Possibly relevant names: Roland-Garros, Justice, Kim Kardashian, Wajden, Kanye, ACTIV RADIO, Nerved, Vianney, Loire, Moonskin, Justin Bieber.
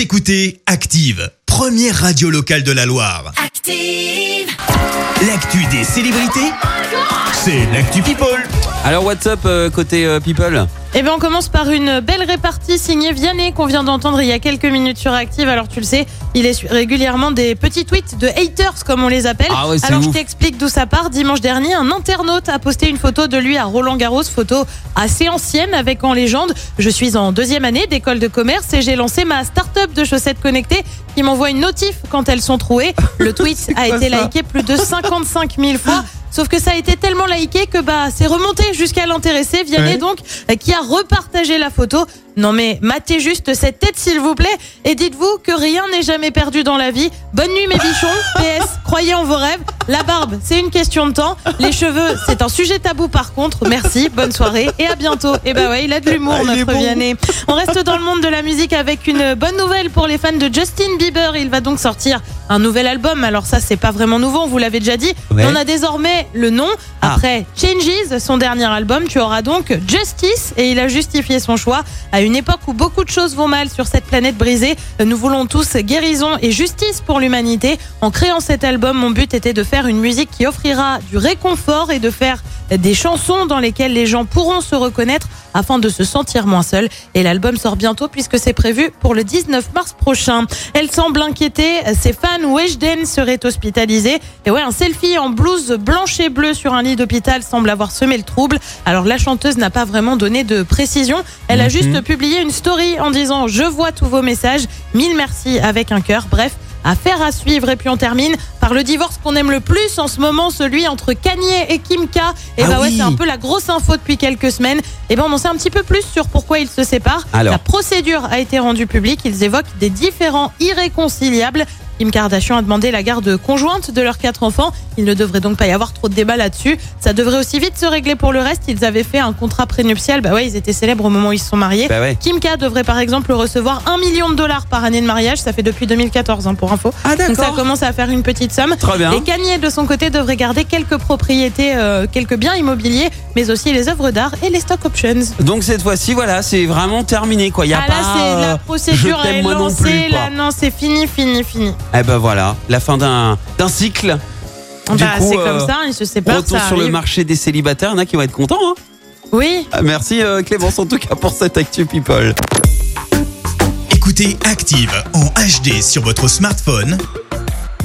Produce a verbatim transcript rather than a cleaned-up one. Vous écoutez Active, première radio locale de la Loire. Active. L'actu des célébrités, c'est l'actu People. Alors what's up euh, côté euh, People ? Eh bien on commence par une belle répartie signée Vianney qu'on vient d'entendre il y a quelques minutes sur Active. Alors tu le sais, il est régulièrement des petits tweets de haters comme on les appelle. Ah ouais, alors ouf. Je t'explique d'où ça part. Dimanche dernier, un internaute a posté une photo de lui à Roland-Garros, photo assez ancienne avec en légende: je suis en deuxième année d'école de commerce et j'ai lancé ma start-up de chaussettes connectées qui m'envoie une notif quand elles sont trouées. Le tweet a été liké plus de cinquante-cinq mille fois. Sauf que ça a été tellement liké que bah c'est remonté jusqu'à l'intéressé Vianney, ouais. donc qui a repartagé la photo. Non mais matez juste cette tête s'il vous plaît et dites-vous que rien n'est jamais perdu dans la vie. Bonne nuit mes bichons. P S, croyez en vos rêves. La barbe, c'est une question de temps. Les cheveux, c'est un sujet tabou par contre. Merci, bonne soirée et à bientôt. Et bah ouais, il a de l'humour ah, notre bon. Vianney. On reste dans le monde de la musique avec une bonne nouvelle pour les fans de Justin Bieber. Il va donc sortir un nouvel album. Alors ça c'est pas vraiment nouveau, on vous l'avait déjà dit. Ouais. On a désormais le nom. Après ah. Changes, son dernier album, tu auras donc Justice et il a justifié son choix. À une époque où beaucoup de choses vont mal sur cette planète brisée, nous voulons tous guérison et justice pour l'humanité. En créant cet album, mon but était de faire une musique qui offrira du réconfort et de faire des chansons dans lesquelles les gens pourront se reconnaître afin de se sentir moins seuls. Et l'album sort bientôt puisque c'est prévu pour le dix-neuf mars prochain. Elle semble inquiétée, ses fans. Wajden serait hospitalisée. Et ouais, un selfie en blouse blanche et bleue sur un lit d'hôpital semble avoir semé le trouble. Alors la chanteuse n'a pas vraiment donné de précision. Elle a juste mm-hmm. publié une story en disant « Je vois tous vos messages, mille merci avec un cœur ». Bref, affaire à suivre. Et puis on termine par le divorce qu'on aime le plus en ce moment, celui entre Kanye et Kim K. Et ah bah ouais, oui. c'est un peu la grosse info depuis quelques semaines. Et ben on en sait un petit peu plus sur pourquoi ils se séparent. Alors. La procédure a été rendue publique. Ils évoquent des différends irréconciliables. Kim Kardashian a demandé la garde conjointe de leurs quatre enfants. Il ne devrait donc pas y avoir trop de débats là-dessus. Ça devrait aussi vite se régler pour le reste. Ils avaient fait un contrat prénuptial. Bah ouais, ils étaient célèbres au moment où ils se sont mariés. Bah ouais. Kim K devrait par exemple recevoir un million de dollars par année de mariage. Ça fait depuis deux mille quatorze hein, pour info. Ah, donc ça commence à faire une petite somme. Très bien. Et Kanye de son côté devrait garder quelques propriétés, euh, quelques biens immobiliers, mais aussi les œuvres d'art et les stock options. Donc cette fois-ci, voilà, c'est vraiment terminé quoi. Il y a ah, pas. Là, c'est euh, la procédure est lancée. Là, non, c'est fini, fini, fini. Eh ben voilà, la fin d'un, d'un cycle. Du bah, coup, c'est euh, comme ça, ils se séparent. Retour ça sur le marché des célibataires, il y en a qui vont être contents. Hein. Oui. Merci euh, Clémence en tout cas pour cette Actu People. Écoutez Active en H D sur votre smartphone,